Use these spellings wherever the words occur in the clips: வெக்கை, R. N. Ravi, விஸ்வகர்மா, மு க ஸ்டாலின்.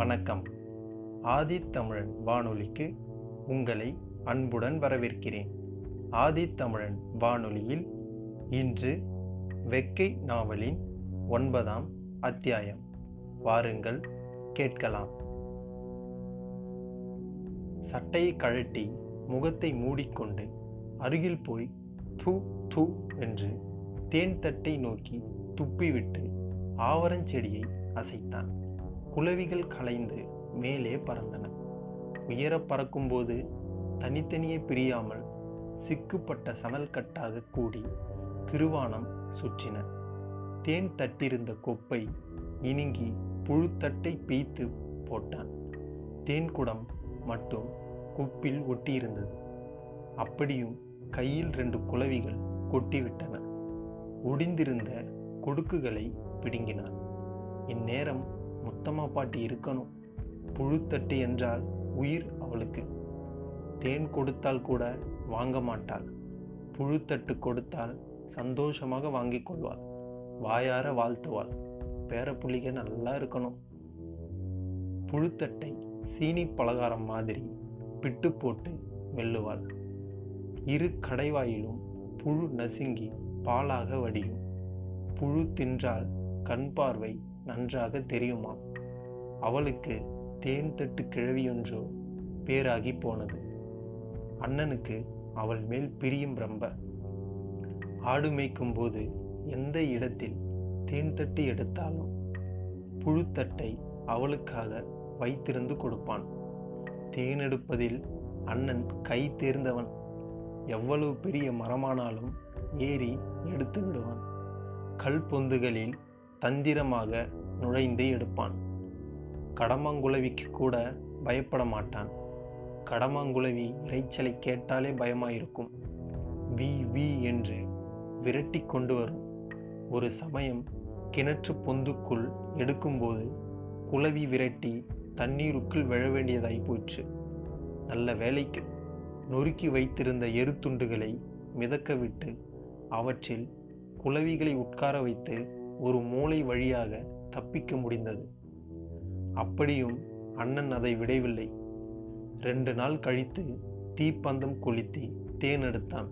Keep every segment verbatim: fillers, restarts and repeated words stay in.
வணக்கம். ஆதித்தமிழன் வானொலிக்கு உங்களை அன்புடன் வரவேற்கிறேன். ஆதித்தமிழன் வானொலியில் இன்று வெக்கை நாவலின் ஒன்பதாம் அத்தியாயம். வாருங்கள் கேட்கலாம். சட்டையை கழட்டி முகத்தை மூடிக்கொண்டு அருகில் போய் தூ தூ என்று தேன் தட்டை நோக்கி துப்பிவிட்டு ஆவரஞ்செடியை அசைத்தான். குளவிகள் கலைந்து மேலே பறந்தன. உயர பறக்கும்போது தனித்தனியே பிரியாமல் சிக்குப்பட்ட சணல் கட்டாக கூடி கிருவானம் சுற்றின. தேன் தட்டிருந்த கொப்பை இணுங்கி புழுத்தட்டை பீய்த்து போட்டான். தேன்குடம் மட்டும் குப்பில் ஒட்டியிருந்தது. அப்படியும் கையில் ரெண்டு குளவிகள் கொட்டிவிட்டன. ஒடிந்திருந்த கொடுக்குகளை பிடுங்கினான். இந்நேரம் முத்தம்மா பாட்டி இருக்கணும். புழுத்தட்டு என்றால் உயிர் அவளுக்கு. தேன் கொடுத்தால் கூட வாங்க மாட்டாள். புழுத்தட்டு கொடுத்தால் சந்தோஷமாக வாங்கி கொள்வாள். வாயார வாழ்த்துவாள். பேரப்புள்ளிக நல்லா இருக்கணும். புழுத்தட்டை சீனி பலகாரம் மாதிரி பிட்டு போட்டு மெல்லுவாள். இரு கடைவாயிலும் புழு நசுங்கி பாலாக வடியும். புழு தின்றால் கண் பார்வை நன்றாக தெரியுமாம். அவளுக்கு தேன் தட்டு கிழவியொன்றோ பேராகி போனது. அண்ணனுக்கு அவள் மேல் பிரியும் ரொம்ப. ஆடு மேய்க்கும் போது எந்த இடத்தில் தேன் தட்டு எடுத்தாலும் புழுத்தட்டை அவளுக்காக வைத்திருந்து கொடுப்பான். தேன் எடுப்பதில் அண்ணன் கை தேர்ந்தவன். எவ்வளவு பெரிய மரமானாலும் ஏறி எடுத்து விடுவான். கல் பொந்துகளில் தந்திரமாக நுழைந்து எடுப்பான். கடமாங்குளவிக்கு கூட பயப்பட மாட்டான். கடமாங்குளவி இறைச்சலை கேட்டாலே பயமாயிருக்கும். வீ வீ என்று விரட்டி கொண்டு வரும். ஒரு சமயம் கிணற்று பொந்துக்குள் எடுக்கும்போது குளவி விரட்டி தண்ணீருக்குள் விழ வேண்டியதாய் போயிற்று. நல்ல வேலைக்கு நொறுக்கி வைத்திருந்த எருத்துண்டுகளை மிதக்க விட்டு அவற்றில் குளவிகளை உட்கார வைத்து ஒரு மூளை வழியாக தப்பிக்க முடிந்தது. அப்படியும் அண்ணன் அதை விடவில்லை. ரெண்டு நாள் கழித்து தீப்பந்தம் கொளுத்தி தேன் எடுத்தான்.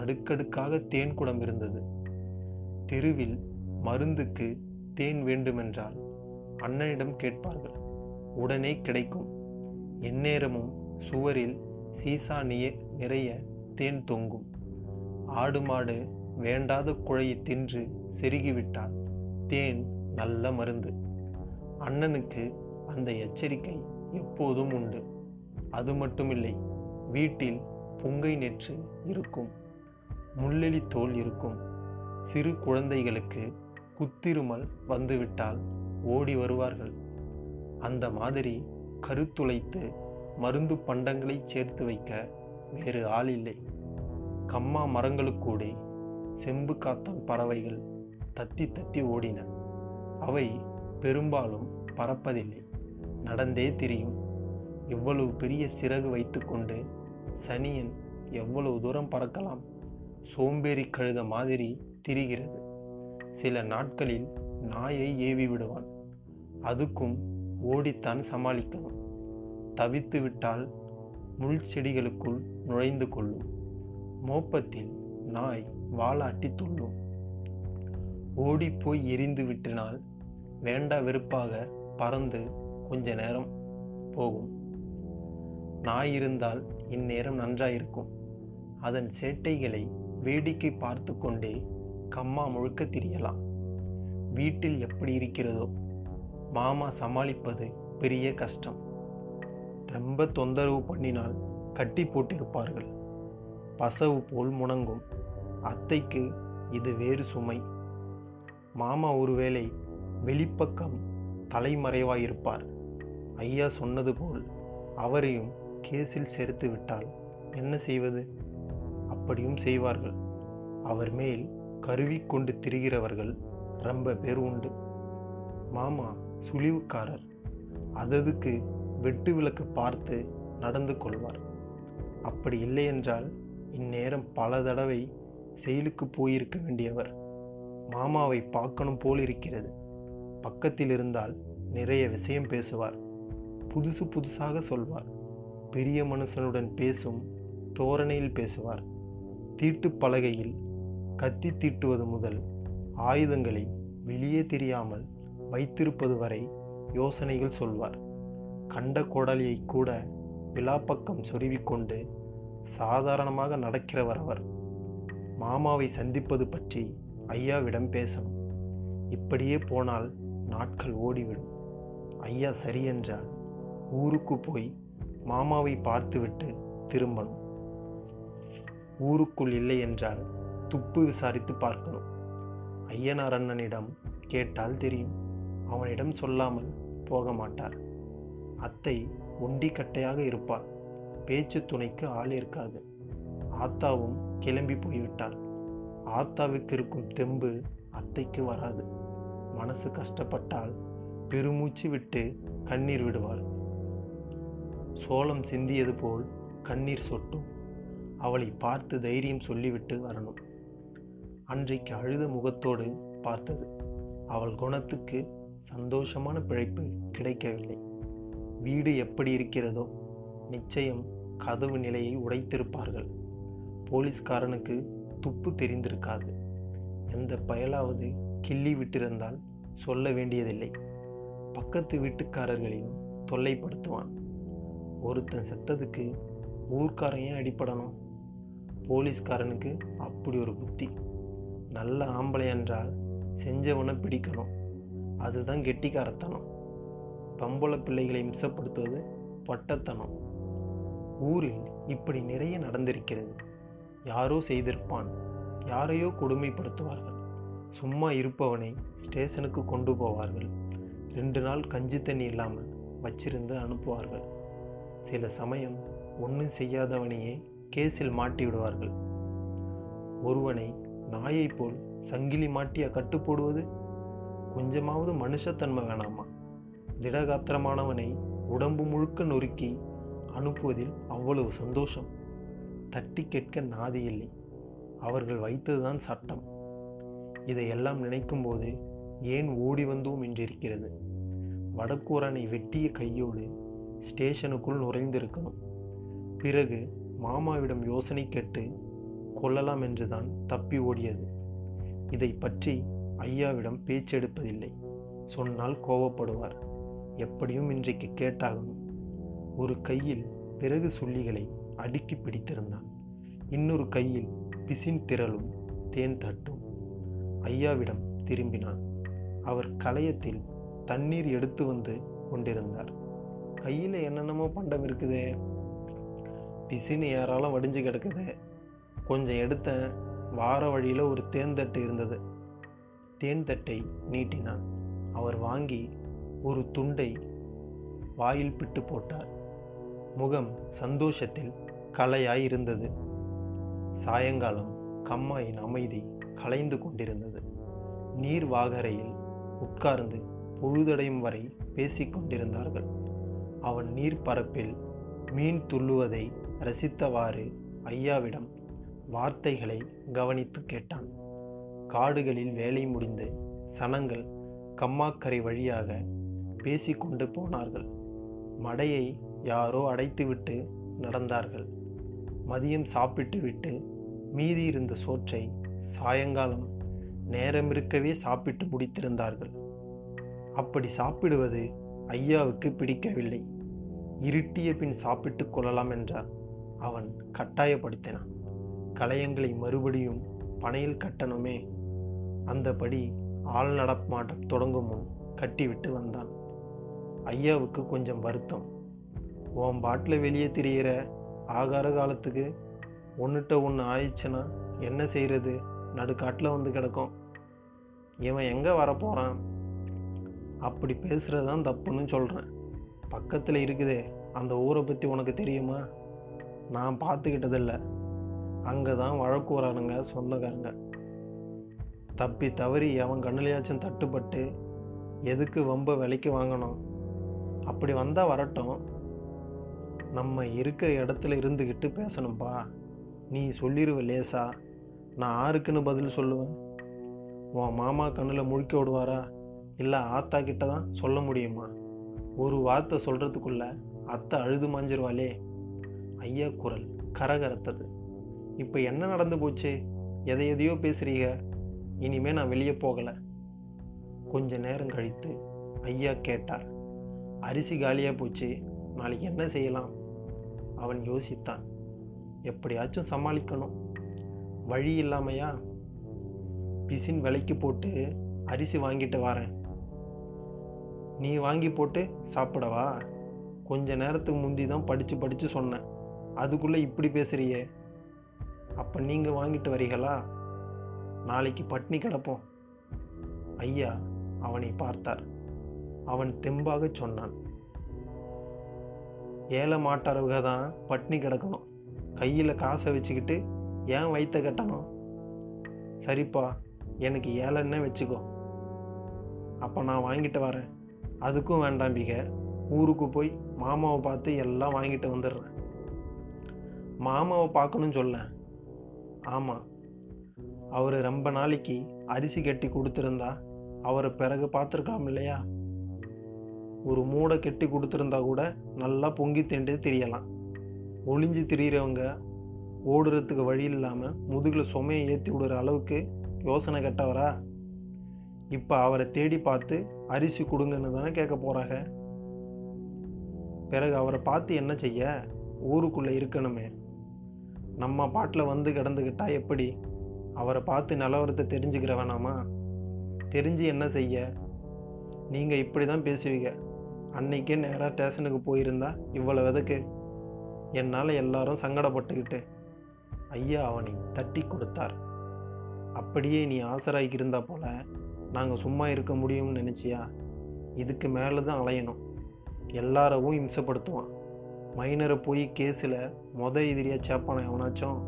அடுக்கடுக்காக தேன் குடம் இருந்தது. தெருவில் மருந்துக்கு தேன் வேண்டுமென்றால் அண்ணனிடம் கேட்பார்கள். உடனே கிடைக்கும். எந்நேரமும் சுவரில் சீசா நிறைய தேன் தொங்கும். ஆடு மாடு வேண்டாத குழையை தின்று செருகிவிட்டால் தேன் நல்ல மருந்து. அண்ணனுக்கு அந்த எச்சரிக்கை எப்போதும் உண்டு. அது மட்டுமில்லை, வீட்டில் புங்கை நெற்று இருக்கும், முள்ளெலி தோல் இருக்கும். சிறு குழந்தைகளுக்கு குத்திருமல் வந்துவிட்டால் ஓடி வருவார்கள். அந்த மாதிரி கருத்துளைத்து மருந்து பண்டங்களை சேர்த்து வைக்க வேறு ஆள் இல்லை. கம்மா மரங்களுக்கூடி செம்பு காத்தான் பறவைகள் தத்தி தத்தி ஓடின. அவை பெரும்பாலும் பறப்பதில்லை, நடந்தே திரியும். இவ்வளவு பெரிய சிறகு வைத்துக்கொண்டு சனியன் எவ்வளவு தூரம் பறக்கலாம்? சோம்பேறி கழுத மாதிரி திரிகிறது. சில நாட்களில் நாயை ஏவி விடுவான். அதுக்கும் ஓடித்தான் சமாளிக்கணும். தவித்து விட்டால் முள் செடிகளுக்குள் நுழைந்து கொள்ளும். மோப்பத்தில் நாய் வாளாட்டி துள்ளும். ஓடிப்போய் எரிந்து விட்டினால் வேண்டா வெறுப்பாக பறந்து கொஞ்ச நேரம் போகும். நாய் இருந்தால் இந்நேரம் நன்றாயிருக்கும். அதன் சேட்டைகளை வேடிக்கை பார்த்து கொண்டே கம்மா முழுக்க திரியலாம். வீட்டில் எப்படி இருக்கிறதோ. மாமா சமாளிப்பது பெரிய கஷ்டம். ரொம்ப தொந்தரவு பண்ணினால் கட்டி போட்டிருப்பார்கள். பசவு போல் முணங்கும். அத்தைக்கு இது வேறு சுமை. மாமா ஒருவேளை வெளிப்பக்கம் தலைமறைவாயிருப்பார். ஐயா சொன்னது போல் அவரையும் கேஸில் சேர்த்து விட்டால் என்ன செய்வது? அப்படியும் செய்வார்கள். அவர் மேல் கருவி கொண்டு திரிகிறவர்கள் ரொம்ப பேர் உண்டு. மாமா சுழிவுக்காரர். அததுக்கு வெட்டு விளக்கு பார்த்து நடந்து கொள்வார். அப்படி இல்லையென்றால் இந்நேரம் பல தடவை செயலுக்கு போயிருக்க வேண்டியவர். மாமாவை பார்க்கணும் போல் இருக்கிறது. பக்கத்தில் இருந்தால் நிறைய விஷயம் பேசுவார். புதுசு புதுசாக சொல்வார். பெரிய மனுஷனுடன் பேசும் தோரணையில் பேசுவார். தீட்டு பலகையில் கத்தி தீட்டுவது முதல் ஆயுதங்களை வெளியே தெரியாமல் வைத்திருப்பது வரை யோசனைகள் சொல்வார். கண்ட கோடாலியை கூட விலாப்பக்கம் சொருவிக்கொண்டு சாதாரணமாக நடக்கிறவர் அவர். மாமாவை சந்திப்பது பற்றி ஐயாவிடம் பேசணும். இப்படியே போனால் நாட்கள் ஓடிவிடும். ஐயா சரியென்றால் ஊருக்கு போய் மாமாவை பார்த்துவிட்டு திரும்பணும். ஊருக்குள் இல்லை என்றால் துப்பு விசாரித்து பார்க்கணும். ஐயனார் அண்ணனிடம் கேட்டால் தெரியும். அவனிடம் சொல்லாமல் போக மாட்டார். அத்தை ஒண்டி கட்டையாக இருப்பாள். பேச்சு துணைக்கு ஆள் இருக்காது. ஆத்தாவும் கிளம்பி போய்விட்டாள். ஆத்தாவுக்கு இருக்கும் தெம்பு அத்தைக்கு வராது. மனசு கஷ்டப்பட்டால் பெருமூச்சு விட்டு கண்ணீர் விடுவாள். சோளம் சிந்தியது போல் கண்ணீர் சொட்டும். அவளை பார்த்து தைரியம் சொல்லிவிட்டு வரணும். அன்றைக்கு அழுத முகத்தோடு பார்த்தது. அவள் குணத்துக்கு சந்தோஷமான பிழைப்பு கிடைக்கவில்லை. வீடு எப்படி இருக்கிறதோ நிச்சயம் கதவு நிலையை உடைத்திருப்பார்கள். போலீஸ்காரனுக்கு துப்பு தெரிந்திருக்காது. எந்த பயலாவது கிள்ளி விட்டிருந்தால் சொல்ல வேண்டியதில்லை. பக்கத்து வீட்டுக்காரர்களையும் தொல்லைப்படுத்துவான். ஒருத்தன் செத்ததுக்கு ஊர்க்காரையும் அடிபடணும். போலீஸ்காரனுக்கு அப்படி ஒரு புத்தி. நல்ல ஆம்பளை என்றால் செஞ்சவனை பிடிக்கணும். அதுதான் கெட்டிக்காரத்தனம். பம்பளை பிள்ளைகளை இம்சப்படுத்துவது பட்டத்தனம். ஊரில் இப்படி நிறைய நடந்திருக்கிறது. யாரோ செய்திருப்பான். யாரையோ கொடுமைப்படுத்துவார்கள். சும்மா இருப்பவனை ஸ்டேஷனுக்கு கொண்டு போவார்கள். ரெண்டு நாள் கஞ்சி தண்ணி இல்லாமல் வச்சிருந்து அனுப்புவார்கள். சில சமயம் ஒன்றும் செய்யாதவனையே கேஸில் மாட்டி விடுவார்கள். ஒருவனை நாயை போல் சங்கிலி மாட்டியா கட்டு போடுவது? கொஞ்சமாவது மனுஷத்தன்மை வேணாமா? திடகாத்திரமானவனை உடம்பு முழுக்க நொறுக்கி அனுப்புவதில் அவ்வளவு சந்தோஷம். தட்டி கேட்க நாதி இல்லை. அவர்கள் வைத்ததுதான் சட்டம். இதையெல்லாம் நினைக்கும்போது ஏன் ஓடி வந்தோம் என்றிருக்கிறது. வடக்கூரனை வெட்டிய கையோடு ஸ்டேஷனுக்குள் நுழைந்திருக்கணும். பிறகு மாமாவிடம் யோசனை கேட்டு கொள்ளலாம் என்றுதான் தப்பி ஓடியது. இதை பற்றி ஐயாவிடம் பேச்செடுப்பதில்லை. சொன்னால் கோபப்படுவார். எப்படியும் இன்றைக்கு கேட்டாகணும். ஒரு கையில் பிறகு சுள்ளிகளை அடுக்கி பிடித்திருந்தான். இன்னொரு கையில் பிசின் திரளும் தேன் தட்டும். ஐயாவிடம் திரும்பினான். அவர் களையத்தில் தண்ணீர் எடுத்து வந்து கொண்டிருந்தார். கையில் என்னென்னமோ பண்டம் இருக்குதே, பிசின் ஏராளம் வடிஞ்சு கிடக்குது. கொஞ்சம் எடுத்த வார வழியில் ஒரு தேன்தட்டு இருந்தது. தேன்தட்டை நீட்டினான். அவர் வாங்கி ஒரு துண்டை வாயில் பிட்டு போட்டார். முகம் சந்தோஷத்தில் கலையாயிருந்தது. சாயங்காலம் கம்மாயின் அமைதி கலைந்து கொண்டிருந்தது. நீர் வாகரையில் உட்கார்ந்து பொழுதடையும் வரை பேசிக்கொண்டிருந்தார்கள். அவன் நீர் பரப்பில் மீன் துள்ளுவதை ரசித்தவாறு ஐயாவிடம் வார்த்தைகளை கவனித்து கேட்டான். காடுகளில் வேலை முடிந்து சனங்கள் கம்மாக்கரை வழியாக பேசிக்கொண்டு போனார்கள். மடையை யாரோ அடைத்துவிட்டு நடந்தார்கள். மதியம் சாப்பிட்டு விட்டு மீதி இருந்த சோற்றை சாயங்காலம் நேரமிருக்கவே சாப்பிட்டு முடித்திருந்தார்கள். அப்படி சாப்பிடுவது ஐயாவுக்கு பிடிக்கவில்லை. இருட்டிய பின் சாப்பிட்டு கொள்ளலாம் என்றார். அவன் கட்டாயப்படுத்தினான். களையங்களை மறுபடியும் பனையில் கட்டணுமே, அந்தபடி ஆள் நடமாட்டம் தொடங்கும் முன் கட்டிவிட்டு வந்தான். ஐயாவுக்கு கொஞ்சம் வருத்தம். உன் பாட்டில் வெளியே திரிகிற ஆகார காலத்துக்கு ஒன்றுட்ட ஒன்று ஆயிடுச்சுன்னா என்ன செய்கிறது? நடுக்காட்டில் வந்து கிடக்கும். இவன் எங்கே வரப்போகிறான்? அப்படி பேசுகிறது தான் தப்புன்னு சொல்கிறேன். பக்கத்தில் இருக்குதே அந்த ஊரை பற்றி உனக்கு தெரியுமா? நான் பார்த்துக்கிட்டதில்லை. அங்கே தான் வழக்குறானுங்க சொந்தக்காரங்க. தப்பி தவறி அவன் கண்ணிலையாச்சும் தட்டுப்பட்டு எதுக்கு வம்ப விலைக்கு வாங்கணும்? அப்படி வந்தால் வரட்டும். நம்ம இருக்கிற இடத்துல இருந்துக்கிட்டு பேசணும்ப்பா. நீ சொல்லிடுவ லேசா, நான் ஆருக்குன்னு பதில் சொல்லுவேன். உன் மாமா கண்ணில் முழிக்க விடுவாரா? இல்லை ஆத்தா கிட்ட தான் சொல்ல முடியுமா? ஒரு வார்த்தை சொல்கிறதுக்குள்ள அத்தை அழுது மாஞ்சிருவாளே. ஐயா குரல் கரகரத்தது. இப்போ என்ன நடந்து போச்சு? எதை எதையோ பேசுகிறீங்க. இனிமேல் நான் வெளியே போகலை. கொஞ்ச நேரம் கழித்து ஐயா கேட்டார், அரிசி காலியாக போச்சு, நாளைக்கு என்ன செய்யலாம்? அவன் யோசித்தான். எப்படியாச்சும் சமாளிக்கணும், வழி இல்லாமையா? பிசின் விலைக்கு போட்டு அரிசி வாங்கிட்டு வரேன், நீ வாங்கி போட்டு சாப்பிடவா? கொஞ்ச நேரத்துக்கு முந்தி தான் படித்து படித்து சொன்னேன், அதுக்குள்ளே இப்படி பேசுகிறியே. அப்போ நீங்கள் வாங்கிட்டு வரீங்களா? நாளைக்கு பட்னி கிடப்போம். ஐயா அவனை பார்த்தார். அவன் தெம்பாக சொன்னான், ஏழை மாட்டாரவுக தான் பட்னி கிடக்கணும், கையில் காசை வச்சுக்கிட்டு ஏன் வைத்த கட்டணும்? சரிப்பா, எனக்கு ஏழைன்னே வச்சுக்கோ. அப்போ நான் வாங்கிட்டு வரேன். அதுக்கும் வேண்டாம்பிக்க, ஊருக்கு போய் மாமாவை பார்த்து எல்லாம் வாங்கிட்டு வந்துடுறேன். மாமாவை பார்க்கணும்னு சொல்ல. ஆமாம், அவர் ரொம்ப நாளைக்கு அரிசி கட்டி கொடுத்துருந்தா அவரை பிறகு பார்த்துருக்கலாம் இல்லையா? ஒரு மூடை கட்டி கொடுத்துருந்தா கூட நல்லா பொங்கி தேண்டு தெரியலாம். ஒளிஞ்சு திரியிறவங்க ஓடுறதுக்கு வழி இல்லாமல் முதுகில் சுமையை ஏற்றி விடுற அளவுக்கு யோசனை கட்டவரா? இப்போ அவரை தேடி பார்த்து அரிசி கொடுங்கன்னு தானே கேட்க போகிறாங்க. பிறகு அவரை பார்த்து என்ன செய்ய? ஊருக்குள்ளே இருக்கணுமே. நம்ம பாட்டில் வந்து கிடந்துக்கிட்டா எப்படி? அவரை பார்த்து நிலவரத்தை தெரிஞ்சுக்கிற வேணாமா? தெரிஞ்சு என்ன செய்ய? நீங்கள் இப்படி தான் பேசுவீங்க. அன்னைக்கே நேராக ஸ்டேஷனுக்கு போயிருந்தா இவ்வளோ விதக்கு. என்னால் எல்லாரும் சங்கடப்பட்டுக்கிட்டு. ஐயா அவனை தட்டி கொடுத்தார். அப்படியே நீ ஆசராய்க்கு இருந்தா போல நாங்கள் சும்மா இருக்க முடியும்னு நினச்சியா? இதுக்கு மேலே தான் அலையணும். எல்லாரவும் இம்சப்படுத்துவான். மைனரை போய் கேஸில் மொத எதிரியாக சேப்பான எவனாச்சும்.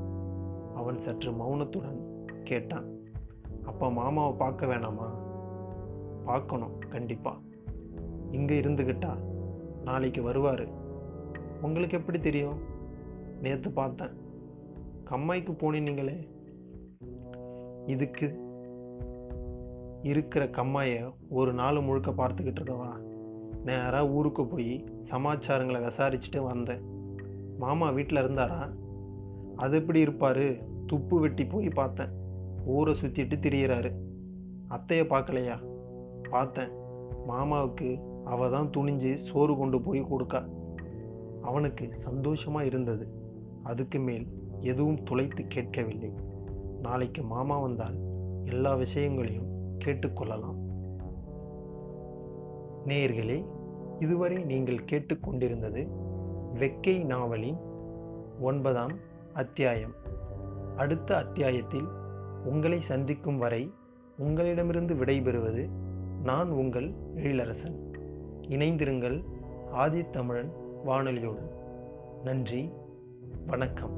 அவன் சற்று மௌனத்துடன் கேட்டான், அப்போ மாமாவை பார்க்க வேணாமா? பார்க்கணும், கண்டிப்பாக. இங்கே இருந்துக்கிட்டா நாளைக்கு வருவார். உங்களுக்கு எப்படி தெரியும்? நேற்று பார்த்தேன். கம்மாய்க்கு போனீங்களே. இதுக்கு இருக்கிற கம்மாயை ஒரு நாள் முழுக்க பார்த்துக்கிட்டு இருக்கவா? நேராக ஊருக்கு போய் சமாச்சாரங்களை விசாரிச்சுட்டு வந்தேன். மாமா வீட்டில் இருந்தாரா? அது எப்படி இருப்பார்? துப்பு வெட்டி போய் பார்த்தேன். ஊரை சுற்றிட்டு திரியிறாரு. அத்தையை பார்க்கலையா? பார்த்தேன். மாமாவுக்கு அவ தான் துணிஞ்சு சோறு கொண்டு போய் கொடுக்கா. அவனுக்கு சந்தோஷமாக இருந்தது. அதுக்கு மேல் எதுவும் துளைத்து கேட்கவில்லை. நாளைக்கு மாமா வந்தால் எல்லா விஷயங்களையும் கேட்டுக்கொள்ளலாம். நேயர்களே, இதுவரை நீங்கள் கேட்டுக்கொண்டிருந்தது வெக்கை நாவலின் ஒன்பதாம் அத்தியாயம். அடுத்த அத்தியாயத்தில் உங்களை சந்திக்கும் வரை உங்களிடமிருந்து விடைபெறுவது நான் உங்கள் எழிலரசன். இணைந்திருங்கள் ஆதித்தமிழன் வானொலியோடு. நன்றி, வணக்கம்.